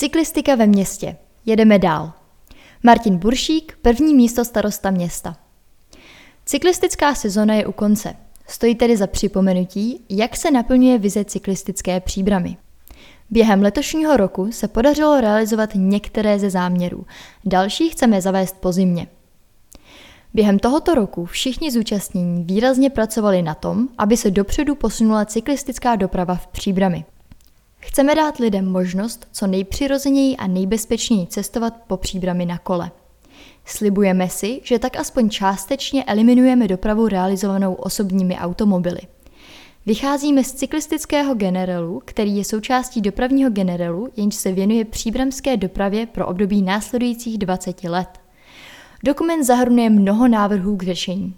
Cyklistika ve městě. Jedeme dál. Martin Buršík, první místo starosta města. Cyklistická sezona je u konce. Stojí tedy za připomenutí, jak se naplňuje vize cyklistické Příbramy. Během letošního roku se podařilo realizovat některé ze záměrů. Další chceme zavést po zimě. Během tohoto roku všichni zúčastnění výrazně pracovali na tom, aby se dopředu posunula cyklistická doprava v Příbrami. Chceme dát lidem možnost co nejpřirozeněji a nejbezpečněji cestovat po Příbrami na kole. Slibujeme si, že tak aspoň částečně eliminujeme dopravu realizovanou osobními automobily. Vycházíme z cyklistického generelu, který je součástí dopravního generelu, jenž se věnuje příbramské dopravě pro období následujících 20 let. Dokument zahrnuje mnoho návrhů k řešení.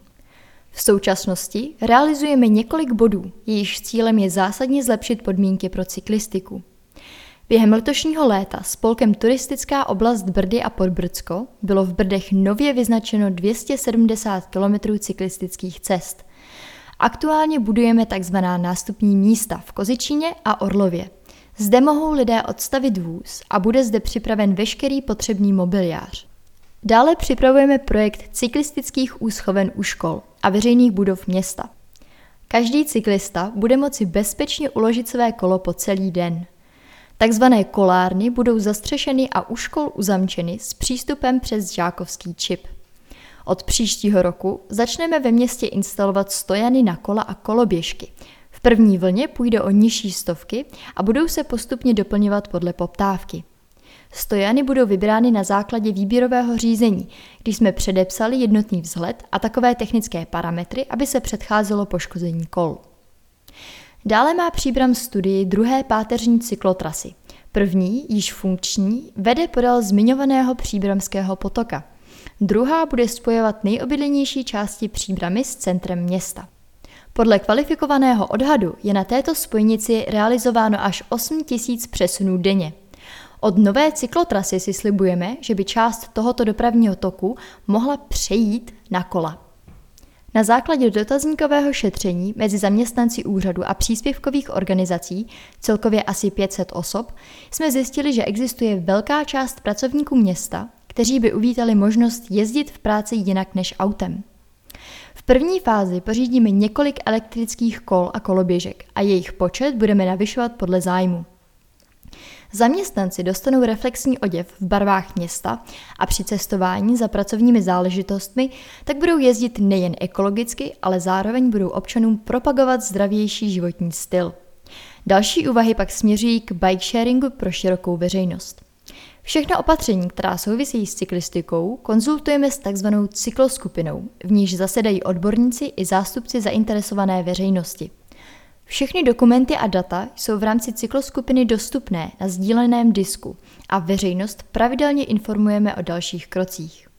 V současnosti realizujeme několik bodů, jejichž cílem je zásadně zlepšit podmínky pro cyklistiku. Během letošního léta spolkem Turistická oblast Brdy a Podbrcko bylo v Brdech nově vyznačeno 270 km cyklistických cest. Aktuálně budujeme tzv. Nástupní místa v Kozičíně a Orlově. Zde mohou lidé odstavit vůz a bude zde připraven veškerý potřebný mobiliář. Dále připravujeme projekt cyklistických úschoven u škol a veřejných budov města. Každý cyklista bude moci bezpečně uložit své kolo po celý den. Takzvané kolárny budou zastřešeny a u škol uzamčeny s přístupem přes žákovský čip. Od příštího roku začneme ve městě instalovat stojany na kola a koloběžky. V první vlně půjde o nižší stovky a budou se postupně doplňovat podle poptávky. Stojany budou vybrány na základě výběrového řízení, když jsme předepsali jednotný vzhled a takové technické parametry, aby se předcházelo poškození kol. Dále má Příbram studii druhé páteřní cyklotrasy. První, již funkční, vede podél zmiňovaného příbramského potoka. Druhá bude spojovat nejobydlenější části Příbramy s centrem města. Podle kvalifikovaného odhadu je na této spojnici realizováno až 8 000 přesunů denně. Od nové cyklotrasy si slibujeme, že by část tohoto dopravního toku mohla přejít na kola. Na základě dotazníkového šetření mezi zaměstnanci úřadu a příspěvkových organizací, celkově asi 500 osob, jsme zjistili, že existuje velká část pracovníků města, kteří by uvítali možnost jezdit v práci jinak než autem. V první fázi pořídíme několik elektrických kol a koloběžek a jejich počet budeme navyšovat podle zájmu. Zaměstnanci dostanou reflexní oděv v barvách města a při cestování za pracovními záležitostmi tak budou jezdit nejen ekologicky, ale zároveň budou občanům propagovat zdravější životní styl. Další úvahy pak směřují k bike sharingu pro širokou veřejnost. Všechna opatření, která souvisejí s cyklistikou, konzultujeme s tzv. Cykloskupinou, v níž zasedají odborníci i zástupci zainteresované veřejnosti. Všechny dokumenty a data jsou v rámci cykloskupiny dostupné na sdíleném disku a veřejnost pravidelně informujeme o dalších krocích.